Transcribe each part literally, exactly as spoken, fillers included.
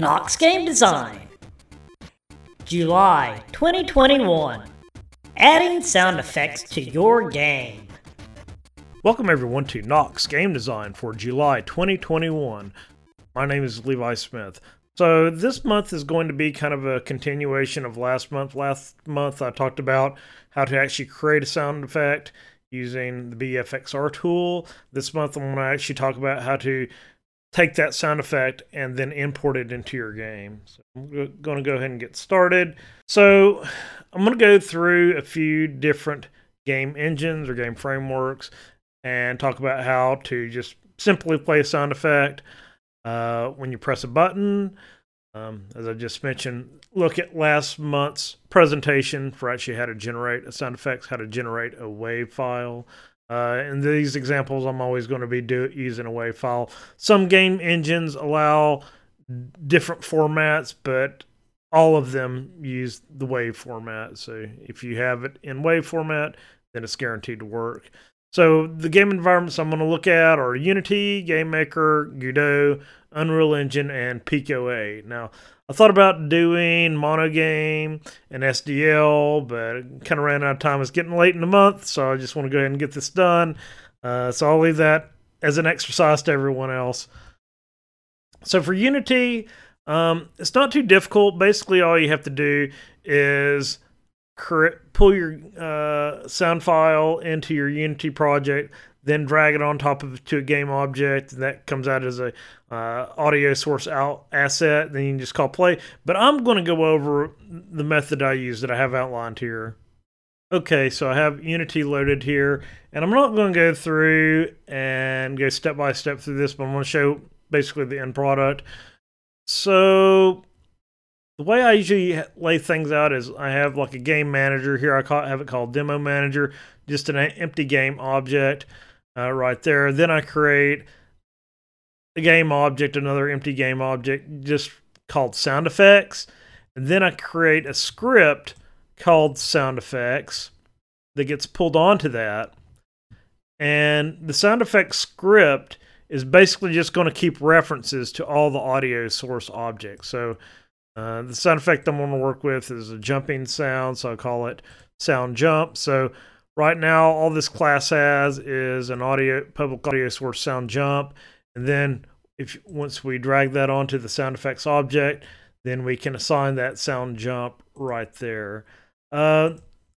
Knox Game Design, July twenty twenty-one, adding sound effects to your game. Welcome everyone to Knox Game Design for July twenty twenty-one. My name is Levi Smith. So this month is going to be kind of a continuation of last month. Last month I talked about how to actually create a sound effect using the B F X R tool. This month I'm going to actually talk about how to take that sound effect and then import it into your game. So I'm going to go ahead and get started. So I'm going to go through a few different game engines or game frameworks and talk about how to just simply play a sound effect uh, when you press a button. Um, as I just mentioned, look at last month's presentation for actually how to generate a sound effects, how to generate a WAV file. Uh, in these examples, I'm always going to be do, using a WAV file. Some game engines allow different formats, but all of them use the WAV format. So if you have it in WAV format, then it's guaranteed to work. So the game environments I'm going to look at are Unity, GameMaker, Godot, Unreal Engine, and Pico eight. Now, I thought about doing MonoGame and S D L, but it kind of ran out of time. It's getting late in the month, so I just want to go ahead and get this done. Uh, so I'll leave that as an exercise to everyone else. So for Unity, um, it's not too difficult. Basically, all you have to do is pull your uh, sound file into your Unity project, then drag it on top of to a game object, and that comes out as a uh, audio source out asset. Then you can just call play. But I'm going to go over the method I use that I have outlined here. Okay, so I have Unity loaded here, and I'm not going to go through and go step by step through this, but I'm going to show basically the end product. So the way I usually lay things out is I have like a game manager here. I call, have it called Demo Manager, just an empty game object. Uh, right there. Then I create a game object, another empty game object, just called sound effects. And then I create a script called sound effects that gets pulled onto that. And the sound effects script is basically just going to keep references to all the audio source objects. So uh, the sound effect I'm going to work with is a jumping sound. So I call it sound jump. So right now, all this class has is an audio public audio source sound jump, and then if once we drag that onto the sound effects object, then we can assign that sound jump right there. Uh,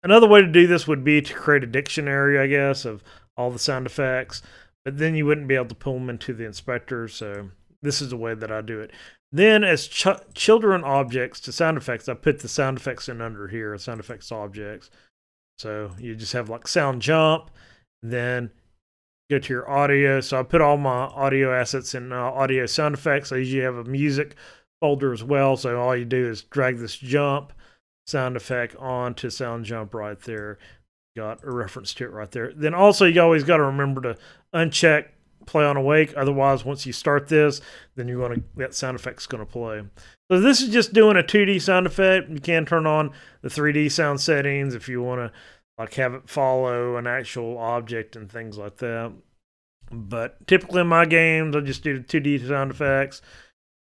another way to do this would be to create a dictionary, I guess, of all the sound effects, but then you wouldn't be able to pull them into the inspector, so this is the way that I do it. Then as ch children objects to sound effects, I put the sound effects in under here, sound effects objects. So you just have like sound jump, then go to your audio. So I put all my audio assets in uh, audio sound effects. I usually have a music folder as well. So all you do is drag this jump sound effect onto sound jump right there. Got a reference to it right there. Then also you always got to remember to uncheck play on awake. Otherwise, once you start this, then you're going to, that sound effect's going to play. So this is just doing a two D sound effect. You can turn on the three D sound settings if you want to like have it follow an actual object and things like that. But typically in my games, I just do the two D sound effects.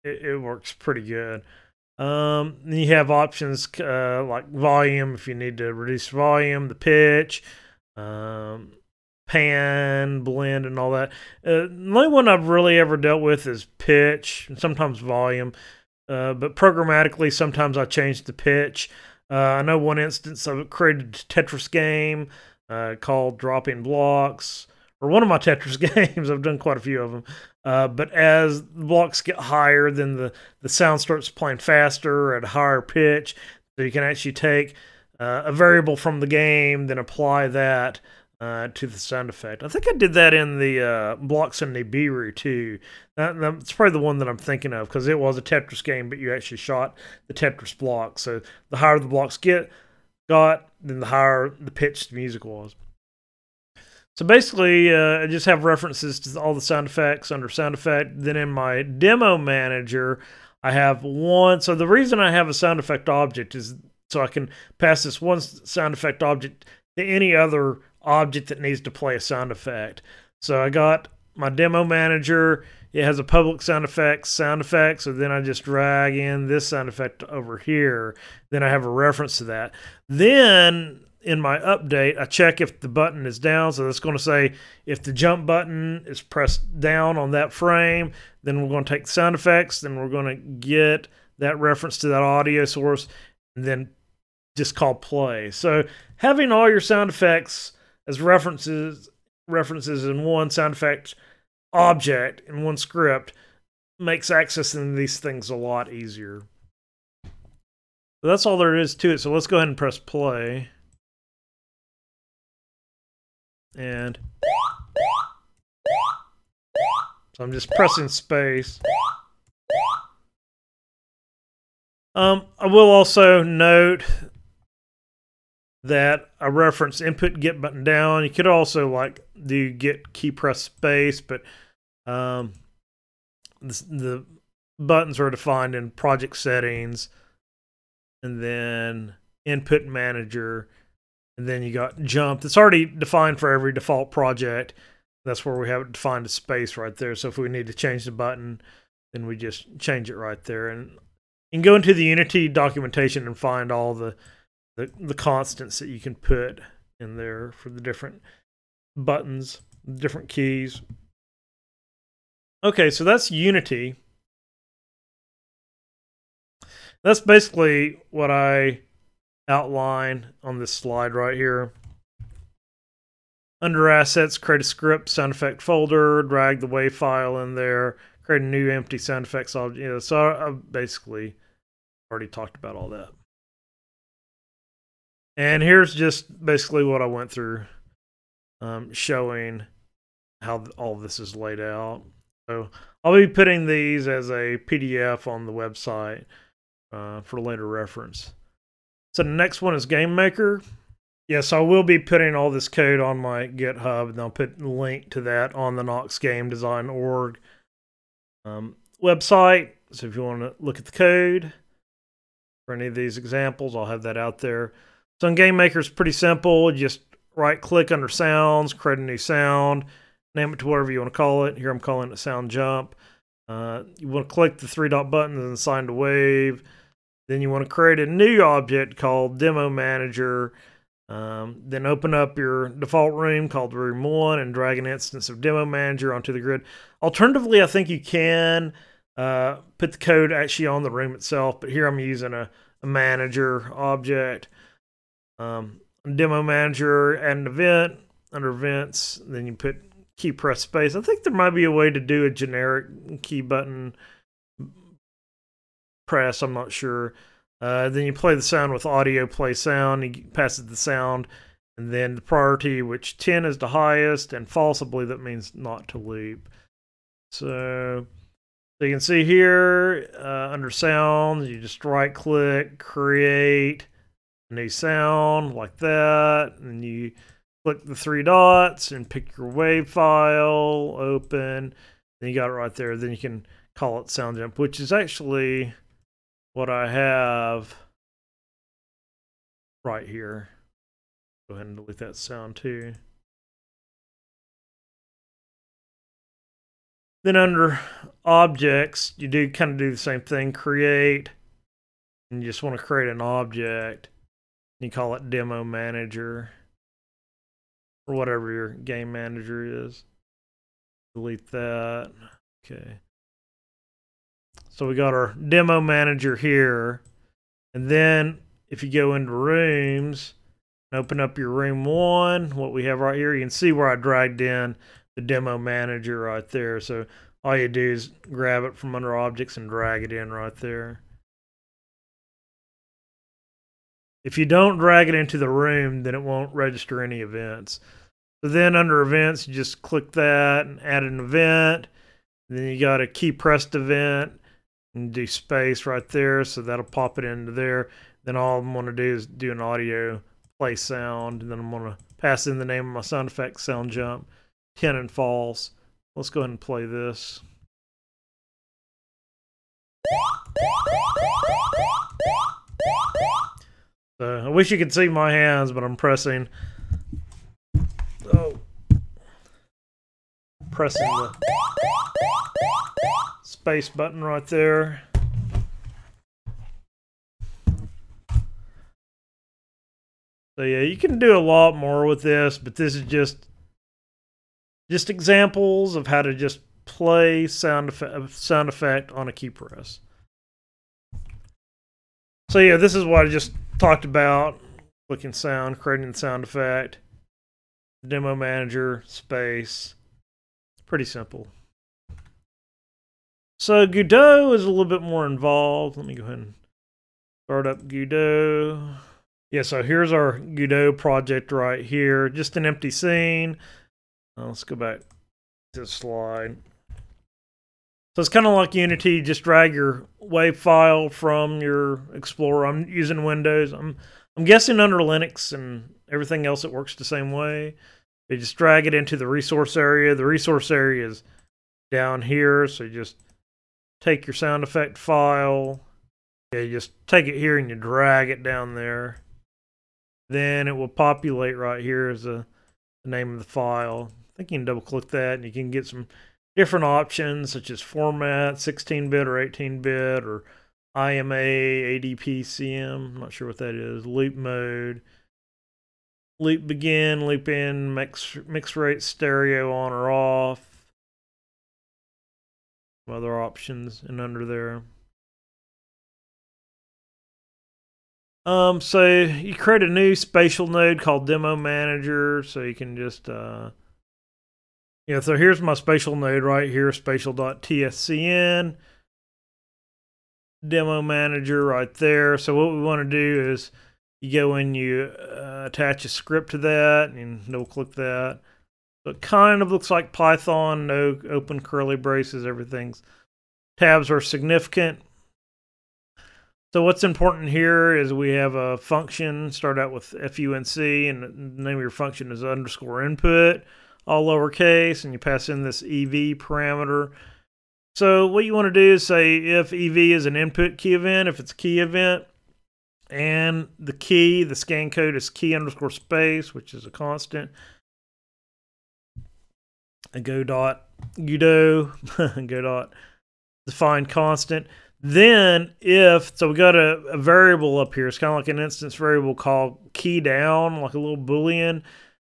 It, it works pretty good. Um, you have options uh, like volume if you need to reduce volume, the pitch, um, pan, blend, and all that. Uh, the only one I've really ever dealt with is pitch and sometimes volume. Uh, but programmatically, sometimes I change the pitch. Uh, I know one instance I created a Tetris game uh, called Dropping Blocks, or one of my Tetris games. I've done quite a few of them. Uh, but as the blocks get higher, then the, the sound starts playing faster at a higher pitch. So you can actually take uh, a variable from the game, then apply that Uh, to the sound effect. I think I did that in the uh, Blocks in Nibiru too. That, that's probably the one that I'm thinking of because it was a Tetris game, but you actually shot the Tetris block. So the higher the blocks get, got, then the higher the pitch the music was. So basically, uh, I just have references to all the sound effects under sound effect. Then in my demo manager, I have one. So the reason I have a sound effect object is so I can pass this one sound effect object to any other object that needs to play a sound effect. So I got my demo manager. It has a public sound effects, sound effects, so then I just drag in this sound effect over here. Then I have a reference to that. Then in my update, I check if the button is down. So that's going to say if the jump button is pressed down on that frame, then we're going to take sound effects, then we're going to get that reference to that audio source, and then just call play. So having all your sound effects as references references in one sound effect object in one script makes accessing these things a lot easier. So that's all there is to it. So let's go ahead and press play. And so I'm just pressing space. Um, I will also note that I reference input get button down. You could also like do get key press space, but um, this, the buttons are defined in project settings, and then input manager, and then you got jump. That's already defined for every default project. That's where we have it defined as space right there. So if we need to change the button, then we just change it right there. And You can go into the Unity documentation and find all the, the the constants that you can put in there for the different buttons, different keys. Okay, so that's Unity. That's basically what I outline on this slide right here. Under Assets, create a script sound effect folder, drag the WAV file in there, create a new empty sound effects object. You know, so I, I basically already talked about all that. And here's just basically what I went through, um, showing how all this is laid out. So I'll be putting these as a P D F on the website uh, for later reference. So the next one is GameMaker. Yeah, so I will be putting all this code on my GitHub, and I'll put a link to that on the Knox Game Design Org Um, website. So if you want to look at the code for any of these examples, I'll have that out there. So in GameMaker, it's pretty simple. Just right click under sounds, create a new sound, name it to whatever you want to call it. Here I'm calling it sound jump. Uh, you want to click the three dot buttons and assign to WAV. Then you want to create a new object called Demo Manager. Um, then open up your default room called Room one and drag an instance of Demo Manager onto the grid. Alternatively, I think you can uh, put the code actually on the room itself, but here I'm using a, a manager object. Um, Demo Manager, add an event. Under events, then you put key press space. I think there might be a way to do a generic key button press, I'm not sure. Uh, then you play the sound with audio play sound. He passes the sound, and then the priority, which ten is the highest, and false, I believe that means not to loop. So, so you can see here uh, under sounds, you just right click, create a new sound like that, and you click the three dots and pick your WAV file, open, then you got it right there. Then you can call it sound jump, which is actually what I have right here. Go ahead and delete that sound too. Then under objects, you do kind of do the same thing. Create, and you just want to create an object. You call it Demo Manager or whatever your game manager is. Delete that. Okay. So we got our Demo Manager here. And then if you go into Rooms and open up your Room one, what we have right here, you can see where I dragged in the Demo Manager right there. So all you do is grab it from under Objects and drag it in right there. If you don't drag it into the room, then it won't register any events. So then under Events, you just click that and add an event. And then you got a key pressed event. And do space right there, so that'll pop it into there. Then all I'm going to do is do an audio play sound, and then I'm going to pass in the name of my sound effect, sound jump, ten and false. Let's go ahead and play this. So I wish you could see my hands, but I'm pressing. Oh, pressing the. space button right there. So yeah, you can do a lot more with this, but this is just just examples of how to just play sound effect, sound effect on a key press. So yeah, this is what I just talked about. Clicking sound, creating the sound effect, demo manager, space. It's pretty simple. So Godot is a little bit more involved. Let me go ahead and start up Godot. Yeah, so here's our Godot project right here. Just an empty scene. Now let's go back to the slide. So it's kind of like Unity. Just drag your WAV file from your Explorer. I'm using Windows. I'm I'm guessing under Linux and everything else it works the same way. You just drag it into the resource area. The resource area is down here. So you just take your sound effect file. Yeah, you just take it here and you drag it down there. Then it will populate right here as a, the name of the file. I think you can double click that and you can get some different options such as format, sixteen bit or eighteen bit, or I M A, A D P C M, I'm not sure what that is, loop mode, loop begin, loop end, mix, mix rate, stereo on or off, some other options in under there. Um, so you create a new spatial node called Demo Manager, so you can just, uh, yeah, so here's my spatial node right here, spatial.tscn, Demo Manager right there. So what we want to do is you go in, you uh, attach a script to that, and double click that. So it kind of looks like Python, no open curly braces, everything's, tabs are significant. So what's important here is we have a function, start out with func, and the name of your function is underscore input, all lowercase, and you pass in this E V parameter. So what you want to do is say if E V is an input key event, if it's a key event, and the key, the scan code is key underscore space, which is a constant. A go dot, Godot, go dot, define constant. Then if, so we got a, a variable up here, it's kind of like an instance variable called key down, like a little Boolean,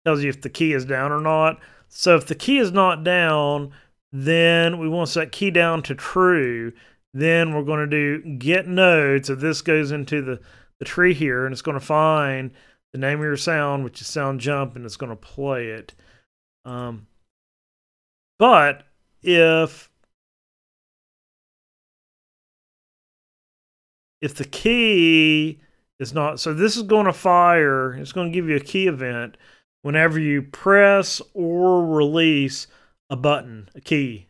tells you if the key is down or not. So if the key is not down, then we want to set key down to true. Then we're going to do get node. So this goes into the, the tree here, and it's going to find the name of your sound, which is sound jump, and it's going to play it. Um, but if If the key is not, so this is going to fire, it's going to give you a key event whenever you press or release a button, a key.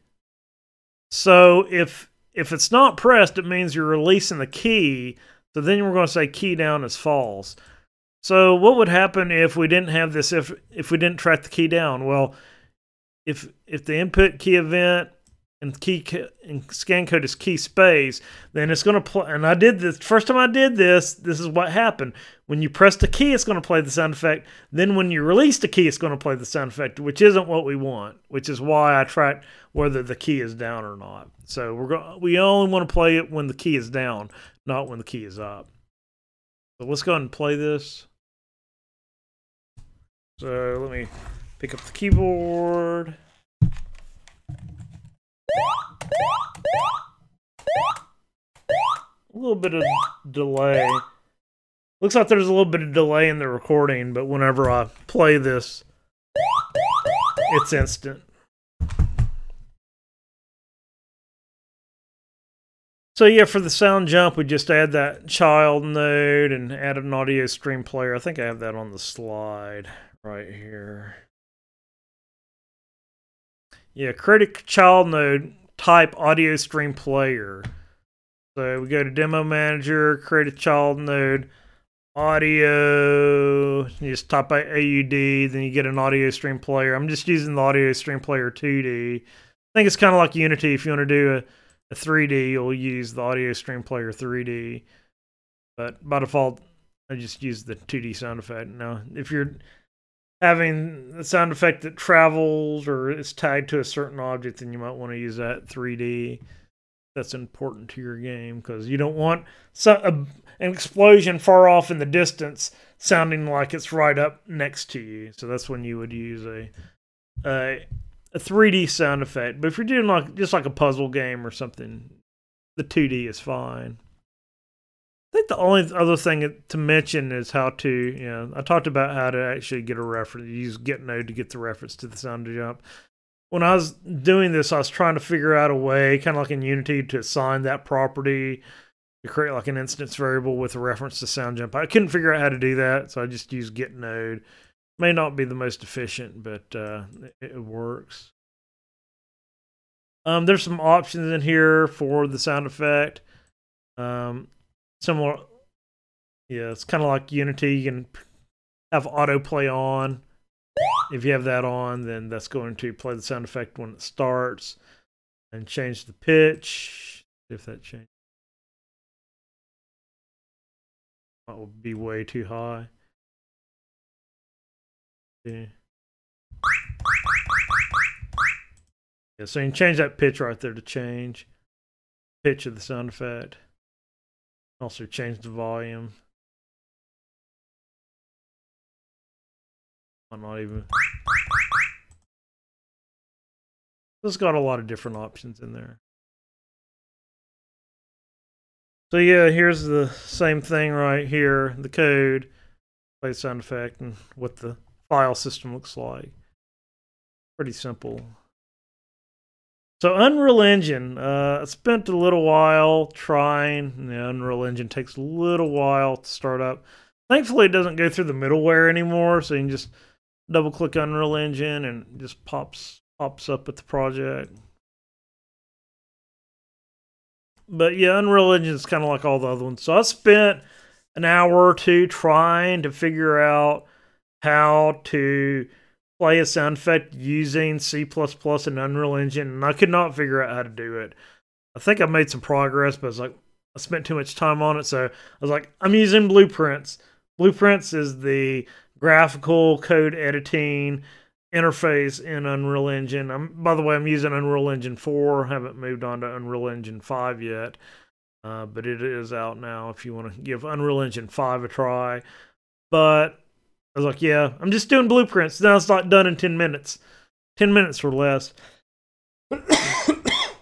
So if if it's not pressed, it means you're releasing the key. So then we're going to say key down is false. So what would happen if we didn't have this, if if we didn't track the key down? Well, if if the input key event and key and scan code is key space, then it's going to play. And I did this first time I did this. This is what happened. When you press the key, it's going to play the sound effect. Then when you release the key, it's going to play the sound effect, which isn't what we want. Which is why I tracked whether the key is down or not. So we're go- we only want to play it when the key is down, not when the key is up. So let's go ahead and play this. So let me pick up the keyboard. A little bit of delay. Looks like there's a little bit of delay in the recording, but whenever I play this, it's instant. So yeah, for the sound jump, we just add that child node and add an audio stream player. I think I have that on the slide right here. Yeah, create a child node, type audio stream player. So we go to Demo Manager, create a child node, audio, you just type out A U D, then you get an audio stream player. I'm just using the audio stream player two D. I think it's kind of like Unity. If you want to do a, a three D, you'll use the audio stream player three D. But by default, I just use the two D sound effect. Now, if you're having the sound effect that travels or is tied to a certain object, then you might want to use that three D. that's important to your game, because you don't want so, a, an explosion far off in the distance sounding like it's right up next to you. So that's when you would use a a, a three D sound effect. But if you're doing like just like a puzzle game or something, the two D is fine. I think the only other thing to mention is how to, you know, I talked about how to actually get a reference. You use GetNode to get the reference to the sound jump. When I was doing this, I was trying to figure out a way, kind of like in Unity, to assign that property, to create like an instance variable with a reference to sound jump. I couldn't figure out how to do that, so I just used GetNode. May not be the most efficient, but uh, it, it works. Um, there's some options in here for the sound effect. Um, similar, yeah, it's kind of like Unity. You can have autoplay on. If you have that on, then that's going to play the sound effect when it starts and change the pitch. If that changes, that will be way too high. Yeah. Yeah, so you can change that pitch right there to change pitch of the sound effect. Also change the volume. I'm not even. It's got a lot of different options in there. So yeah, here's the same thing right here. The code, play sound effect, and what the file system looks like. Pretty simple. So Unreal Engine. Uh, I spent a little while trying. You know, Unreal Engine takes a little while to start up. Thankfully, it doesn't go through the middleware anymore, so you can just double-click Unreal Engine and it just pops pops up with the project. But yeah, Unreal Engine is kind of like all the other ones. So I spent an hour or two trying to figure out how to play a sound effect using C plus plus and Unreal Engine, and I could not figure out how to do it. I think I made some progress, but I was like, I spent too much time on it, so I was like, I'm using Blueprints. Blueprints is the graphical code editing interface in Unreal Engine. I'm, by the way, I'm using Unreal Engine four. I haven't moved on to Unreal Engine five yet, uh, but it is out now if you want to give Unreal Engine five a try. But I was like, yeah, I'm just doing Blueprints. Now it's not done in ten minutes. ten minutes or less. But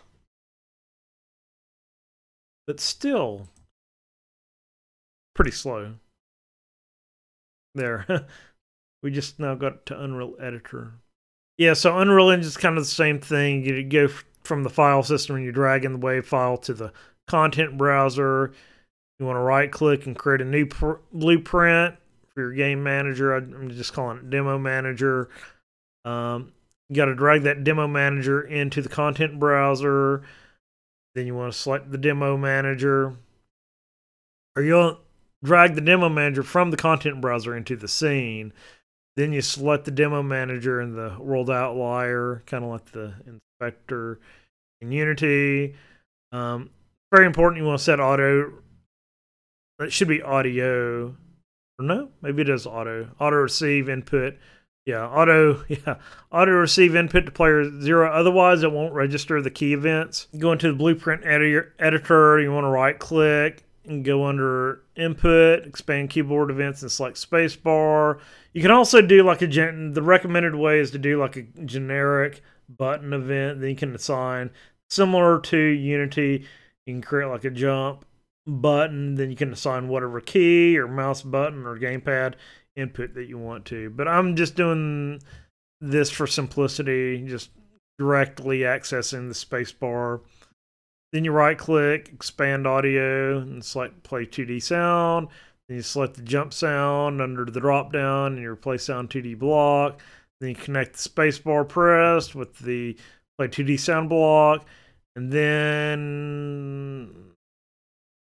still, pretty slow. There. We just now got to Unreal Editor. Yeah, so Unreal Engine is kind of the same thing. You go from the file system and you drag in the WAV file to the content browser. You want to right-click and create a new pr- blueprint for your game manager. I'm just calling it Demo Manager. Um, you got to drag that Demo Manager into the content browser. Then you want to select the Demo Manager. Or you'll drag the Demo Manager from the content browser into the scene. Then you select the Demo Manager and the World Outlier, kind of like the inspector in Unity. Um, very important, you want to set auto. It should be audio. Or no, maybe it is auto. Auto receive input. Yeah, auto yeah, auto receive input to player zero. Otherwise, it won't register the key events. Go into the blueprint editor. editor you want to right-click and go under input, expand keyboard events, and select spacebar. You can also do like a gen- the recommended way is to do like a generic button event. Then you can assign similar to Unity. You can create like a jump button. Then you can assign whatever key or mouse button or gamepad input that you want to, but I'm just doing this for simplicity, just directly accessing the space bar. Then you right click, expand audio, and select play two D sound. Then you select the jump sound under the drop down and you replace sound two D block. Then you connect the space bar pressed with the play two D sound block. And then,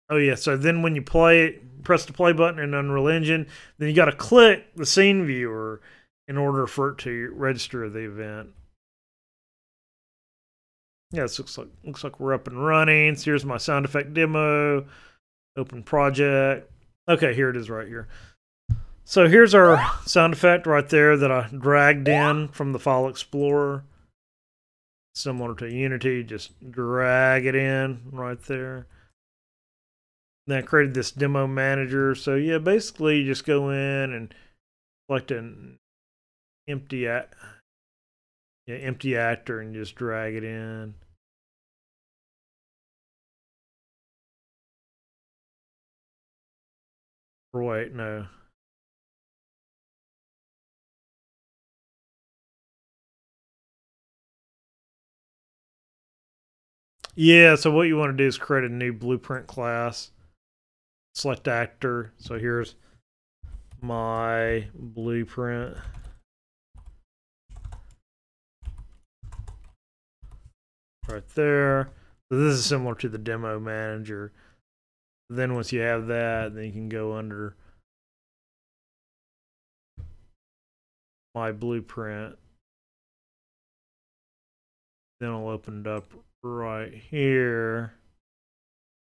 oh yeah, so then when you play it, press the play button in Unreal Engine, then you got to click the scene viewer in order for it to register the event. Yeah, this looks like, looks like we're up and running. So here's my sound effect demo. Open project. Okay, here it is right here. So here's our sound effect right there that I dragged in from the file explorer. similar to Unity, just drag it in right there. And I created this Demo Manager. So yeah, basically you just go in and select an empty, yeah, empty actor and just drag it in. Or wait, no. Yeah, so what you want to do is create a new blueprint class. Select actor. So here's my blueprint. Right there. So this is similar to the Demo Manager. Then once you have that, then you can go under my blueprint. Then I'll open it up right here.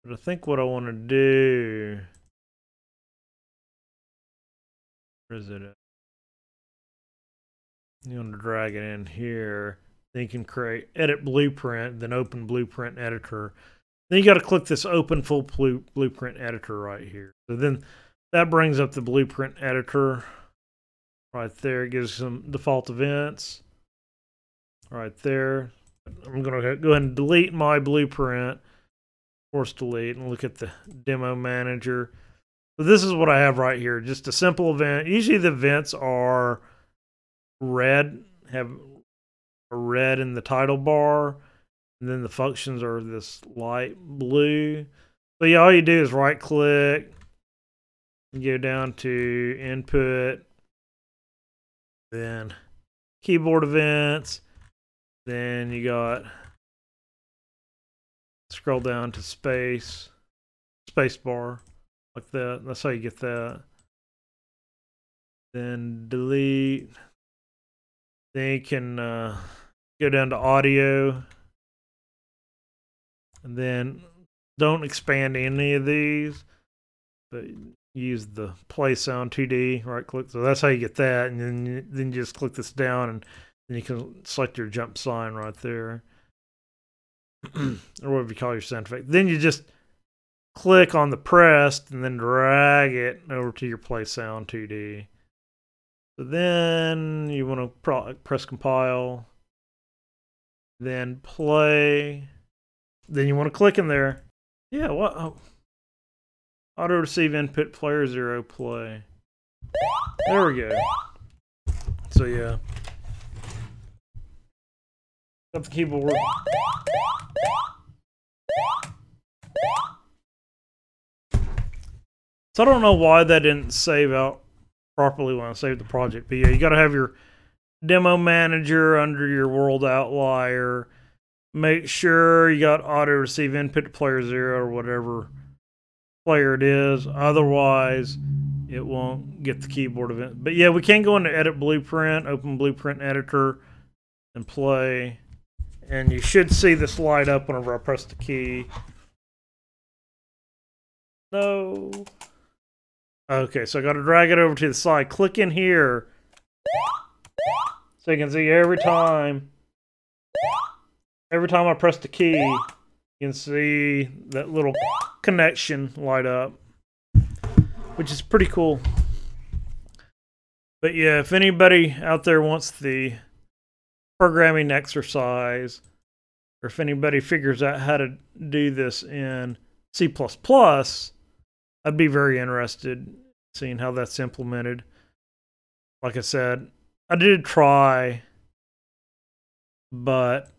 But I think what I want to do, where is it at? You want to drag it in here. Then you can create edit blueprint, then open blueprint editor. Then you got to click this open full blueprint editor right here. So then that brings up the blueprint editor right there. It gives some default events right there. I'm going to go ahead and delete my blueprint. Force delete and look at the Demo Manager. So this is what I have right here. Just a simple event. Usually the events are red, have a red in the title bar. And then the functions are this light blue. So yeah, all you do is right click, go down to input, then keyboard events, then you got, scroll down to space, space bar, like that. That's how you get that. Then delete. Then you can uh, go down to audio. And then don't expand any of these, but use the play sound two D, right click. So that's how you get that. And then you, then you just click this down and then you can select your jump sign right there. Or whatever you call your sound effect. Then you just click on the pressed and then drag it over to your play sound two D. So then you want to pro- press compile, then play. Then you want to click in there. Yeah, what? Oh. Auto receive input player zero play. There we go. So, yeah. Got the keyboard. So, I don't know why that didn't save out properly when I saved the project. But, yeah, you got to have your Demo Manager under your World Outlier. Make sure you got auto receive input to player zero or whatever player it is. Otherwise, it won't get the keyboard event. But yeah, we can go into edit blueprint, open blueprint editor, and play. And you should see this light up whenever I press the key. No. Okay, so I got to drag it over to the side. Click in here. So you can see every time. Every time I press the key, you can see that little connection light up, which is pretty cool. But yeah, if anybody out there wants the programming exercise, or if anybody figures out how to do this in C plus plus, I'd be very interested in seeing how that's implemented. Like I said, I did try, but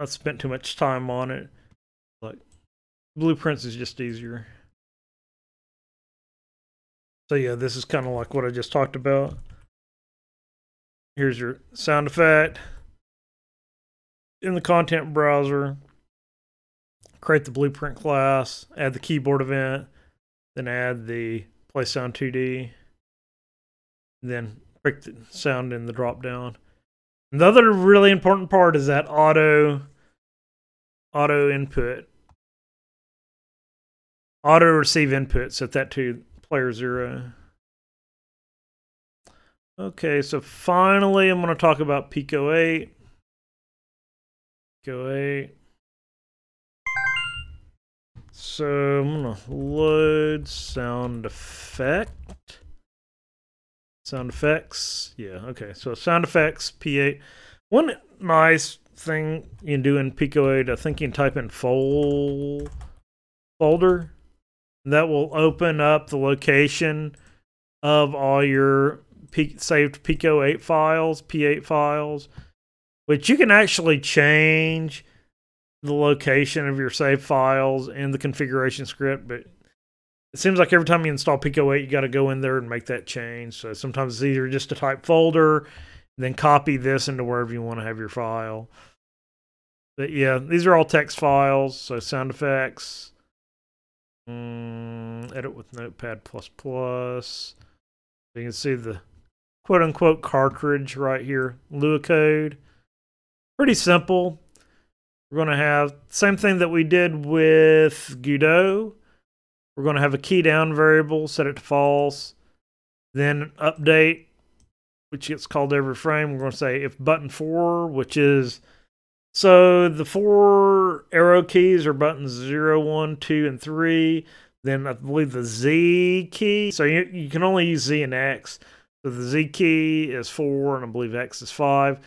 I spent too much time on it. Like, Blueprints is just easier. So yeah, this is kind of like what I just talked about. Here's your sound effect. In the content browser, create the blueprint class, add the keyboard event, then add the play sound two D, then pick the sound in the drop down. The other really important part is that auto auto input. Auto receive input. Set that to player zero. Okay, so finally I'm going to talk about Pico eight. Pico eight. So I'm gonna load sound effect. Sound effects. Yeah, okay. So sound effects, P eight. One nice thing you can do in Pico eight, I think you can type in fol folder. That will open up the location of all your P saved Pico eight files, P eight files, which you can actually change the location of your save files in the configuration script, but it seems like every time you install Pico eight, you got to go in there and make that change. So sometimes it's easier just to type folder, and then copy this into wherever you want to have your file. But yeah, these are all text files. So sound effects, mm, edit with Notepad++. You can see the quote unquote cartridge right here, Lua code. Pretty simple. We're going to have the same thing that we did with Godot. We're going to have a key down variable, set it to false, then update, which gets called every frame. We're going to say if button four, which is, so the four arrow keys are buttons zero, one, two, and three. Then I believe the Z key. So you, you can only use Z and X. So the Z key is four, and I believe X is five.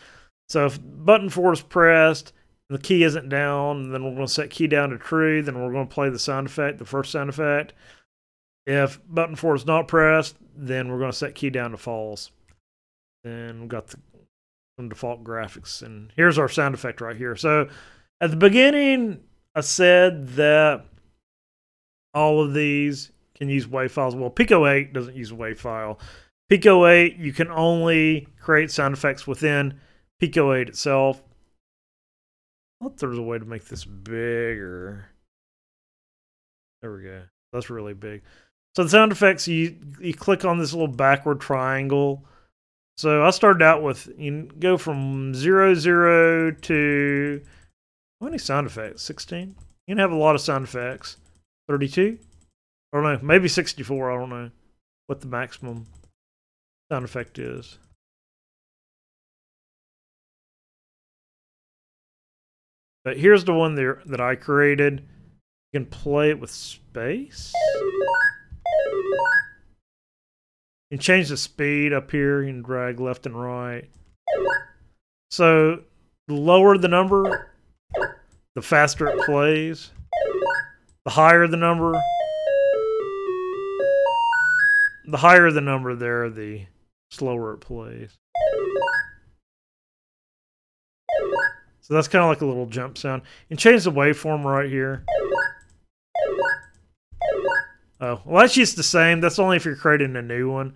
So if button four is pressed, the key isn't down, then we're going to set key down to true, then we're going to play the sound effect, the first sound effect. If button four is not pressed, then we're going to set key down to false. Then we've got the, some default graphics, and here's our sound effect right here. So at the beginning, I said that all of these can use WAV files. Well, Pico eight doesn't use a WAV file. Pico eight, you can only create sound effects within Pico eight itself. I thought there was a way to make this bigger. There we go. That's really big. So the sound effects, you, you click on this little backward triangle. So I started out with, you go from zero, zero to, how many sound effects? sixteen? You can have a lot of sound effects. thirty-two? I don't know. Maybe sixty-four. I don't know what the maximum sound effect is. But here's the one there that I created. You can play it with space. You can change the speed up here. You can drag left and right. So the lower the number, the faster it plays. The higher the number, the higher the number there, the slower it plays. So that's kind of like a little jump sound. And change the waveform right here. Oh, well, that's just the same. That's only if you're creating a new one.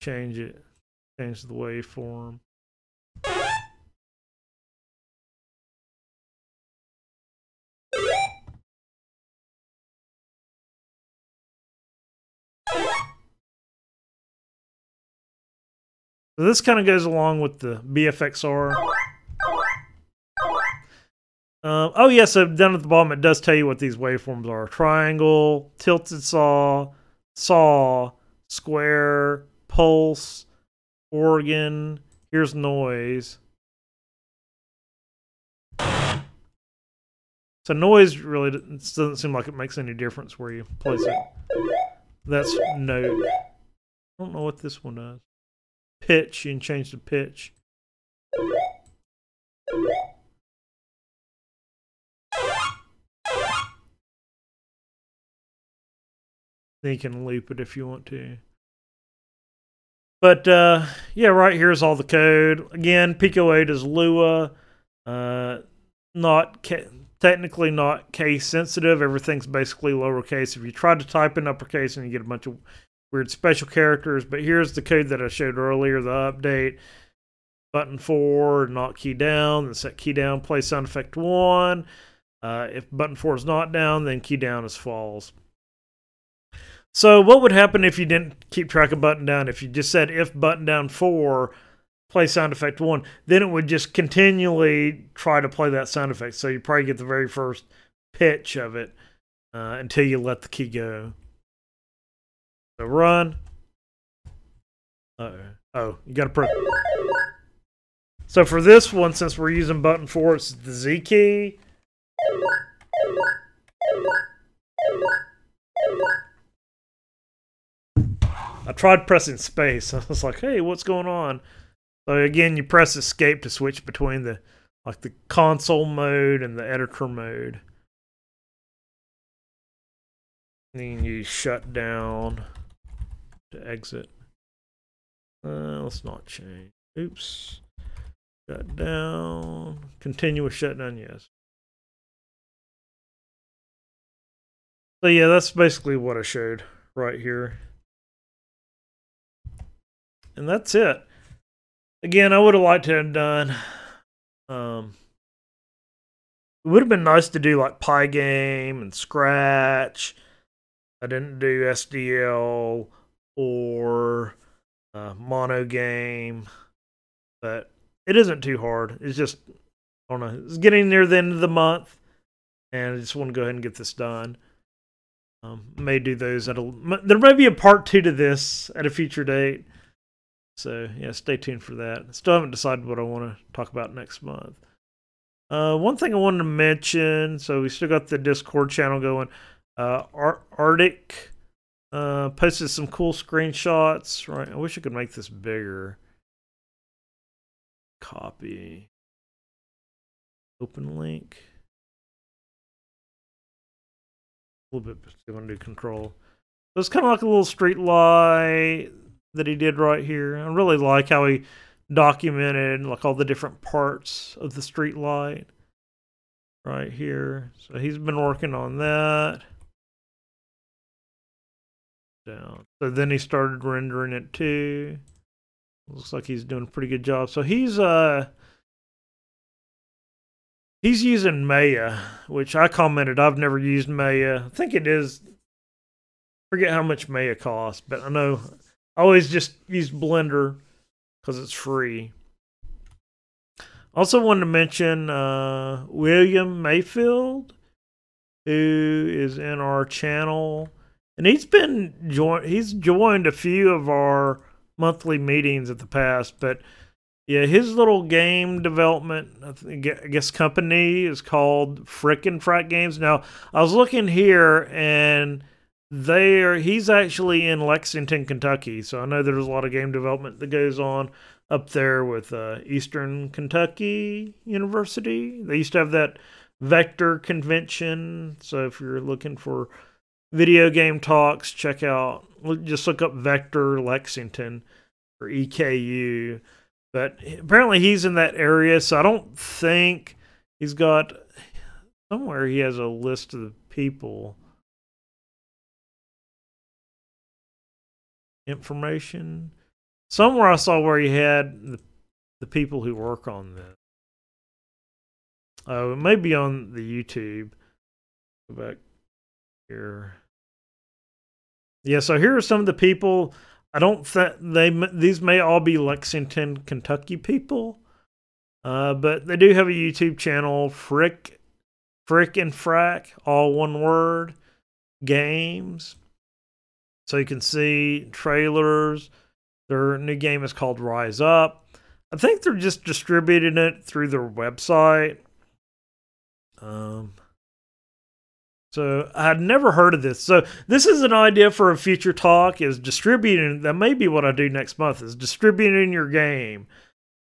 Change it. Change the waveform. So this kind of goes along with the B F X R. Um, oh yeah, so down at the bottom it does tell you what these waveforms are. Triangle, tilted saw, saw, square, pulse, organ, here's noise. So noise really doesn't seem like it makes any difference where you place it. That's note. I don't know what this one does. Pitch, you can change the pitch. Then you can loop it if you want to. But uh, yeah, right here is all the code. Again, Pico eight is Lua. Uh, not technically not case sensitive. Everything's basically lowercase. If you try to type in uppercase, and you get a bunch of weird special characters, but here's the code that I showed earlier, the update, button four, not key down, then set key down, play sound effect one. Uh, if button four is not down, then key down is false. So what would happen if you didn't keep track of button down? If you just said if button down four, play sound effect one, then it would just continually try to play that sound effect. So you probably get the very first pitch of it uh, until you let the key go. So run. Uh oh. Oh, you got to press. So for this one, since we're using button four, it's the Z key. I tried pressing space. I was like, hey, what's going on? So again, you press escape to switch between the like the console mode and the editor mode. And then you shut down to exit. Uh, let's not change. Oops. Shut down. Continuous shutdown, yes. So yeah, that's basically what I showed right here. And that's it. Again, I would have liked to have done. Um, it would have been nice to do like Pygame and Scratch. I didn't do S D L or uh, MonoGame, but it isn't too hard. It's just, I don't know. It's getting near the end of the month, and I just want to go ahead and get this done. Um, may do those. At a, there may be a part two to this at a future date. So, yeah, stay tuned for that. Still haven't decided what I want to talk about next month. Uh, one thing I wanted to mention, so we still got the Discord channel going. Uh, Ar- Arctic uh, posted some cool screenshots. Right, I wish I could make this bigger. Copy. Open link. A little bit, I'm going to do control. So it's kind of like a little street light that he did right here. I really like how he documented like all the different parts of the street light right here. So he's been working on that. Down. So then he started rendering it too. Looks like he's doing a pretty good job. So he's uh he's using Maya, which I commented I've never used Maya. I think it is, forget how much Maya costs, but I know I always just use Blender because it's free. Also wanted to mention uh, William Mayfield, who is in our channel, and he's been joined. He's joined a few of our monthly meetings in the past, but yeah, his little game development, I, think, I guess, company is called Frick n Frack Games. Now I was looking here and. There, he's actually in Lexington, Kentucky. So I know there's a lot of game development that goes on up there with uh, Eastern Kentucky University. They used to have that Vector Convention. So if you're looking for video game talks, check out, just look up Vector Lexington or E K U. But apparently he's in that area. So I don't think he's got, somewhere he has a list of people. Information somewhere I saw where he had the, the people who work on this. Oh, uh, it may be on the YouTube. Go back here. Yeah, so here are some of the people. I don't think they these may all be Lexington, Kentucky people, uh, but they do have a YouTube channel. Frick, Frick and Frack, all one word, games. So you can see trailers. Their new game is called Rise Up. I think they're just distributing it through their website. Um, so I had never heard of this. So this is an idea for a future talk, is distributing. That may be what I do next month, is distributing your game.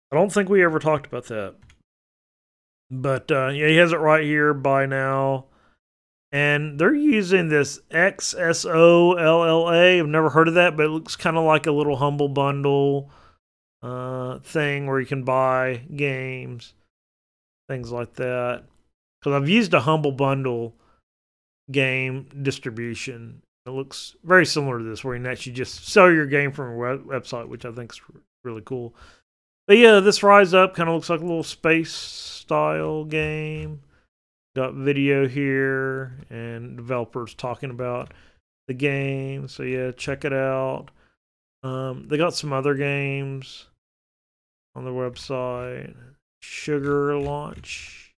I don't think we ever talked about that. But uh, yeah, he has it right here by now. And they're using this X S O L L A. I've never heard of that, but it looks kind of like a little Humble Bundle uh, thing where you can buy games, things like that. Because I've used a Humble Bundle game distribution. It looks very similar to this, where you can actually just sell your game from a web- website, which I think is really cool. But yeah, this Rise Up kind of looks like a little space-style game. Got video here and developers talking about the game. So yeah, check it out. Um, they got some other games on their website. Sugar Launch,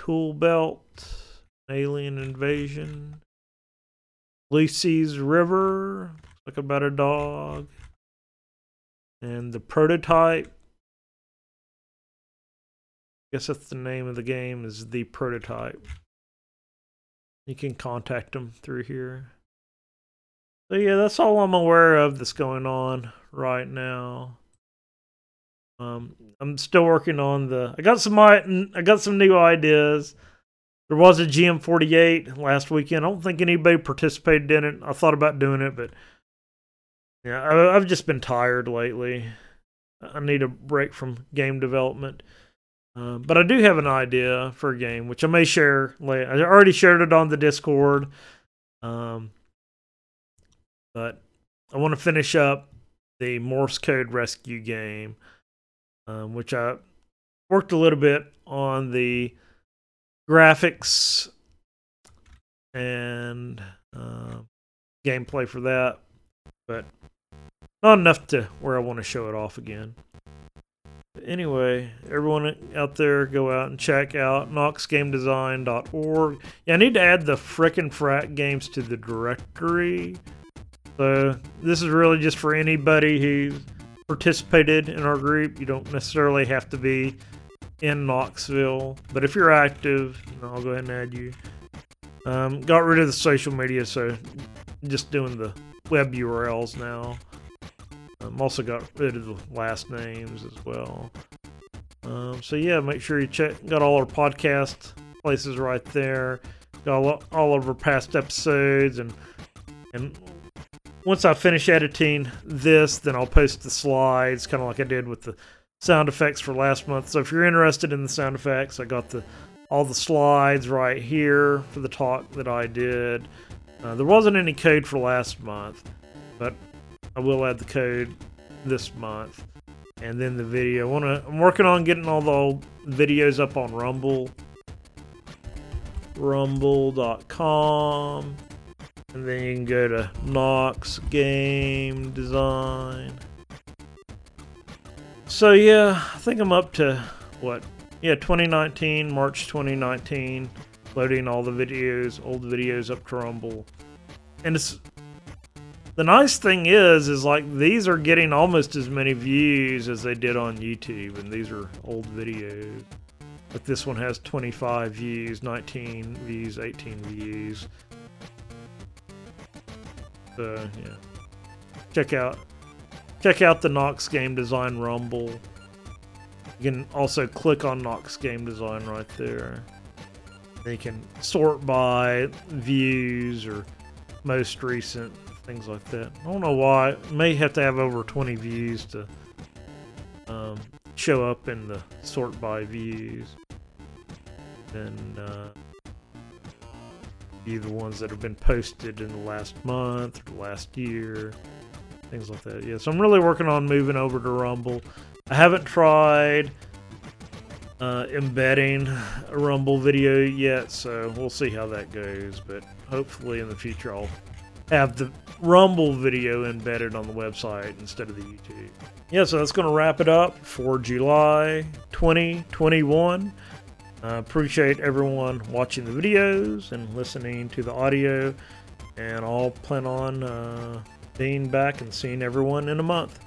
Tool Belt, Alien Invasion, Lucy's River, Look About a Dog, and The Prototype. I guess that's the name of the game, is The Prototype. You can contact them through here. So yeah, that's all I'm aware of that's going on right now. Um, I'm still working on the, I got some, I got some new ideas. There was a G M forty-eight last weekend. I don't think anybody participated in it. I thought about doing it, but yeah, I, I've just been tired lately. I need a break from game development. Uh, but I do have an idea for a game, which I may share later. I already shared it on the Discord. Um, but I want to finish up the Morse Code Rescue game, um, which I worked a little bit on the graphics and uh, gameplay for that, but not enough to where I want to show it off again. Anyway, everyone out there, go out and check out knox game design dot org. Yeah, I need to add the Frick n Frack Games to the directory. So this is really just for anybody who participated in our group. You don't necessarily have to be in Knoxville, but if you're active, I'll go ahead and add you. Um, got rid of the social media, so just doing the web U R Ls now. Um, also got rid of the last names as well. Um, so yeah, make sure you check. Got all our podcast places right there. Got all, all of our past episodes, and and once I finish editing this, then I'll post the slides, kind of like I did with the sound effects for last month. So if you're interested in the sound effects, I got the all the slides right here for the talk that I did. Uh, there wasn't any code for last month, but I will add the code this month, and then the video. I wanna, I'm working on getting all the old videos up on Rumble, rumble dot com, and then you can go to Knox Game Design. So yeah, I think I'm up to what? Yeah, twenty nineteen, March twenty nineteen, loading all the videos, old videos up to Rumble, and it's. The nice thing is, is like these are getting almost as many views as they did on YouTube, and these are old videos. But this one has twenty-five views, nineteen views, eighteen views. So yeah, check out check out the Knox Game Design Rumble. You can also click on Knox Game Design right there. They can sort by views or most recent. Things like that. I don't know why. It may have to have over twenty views to um, show up in the sort by views and uh, view the ones that have been posted in the last month or the last year, things like that. Yeah, so I'm really working on moving over to Rumble. I haven't tried uh, embedding a Rumble video yet, so we'll see how that goes. But hopefully in the future I'll have the Rumble video embedded on the website instead of the YouTube. Yeah, so that's going to wrap it up for July twenty twenty-one. I uh, appreciate everyone watching the videos and listening to the audio, and I'll plan on uh, being back and seeing everyone in a month.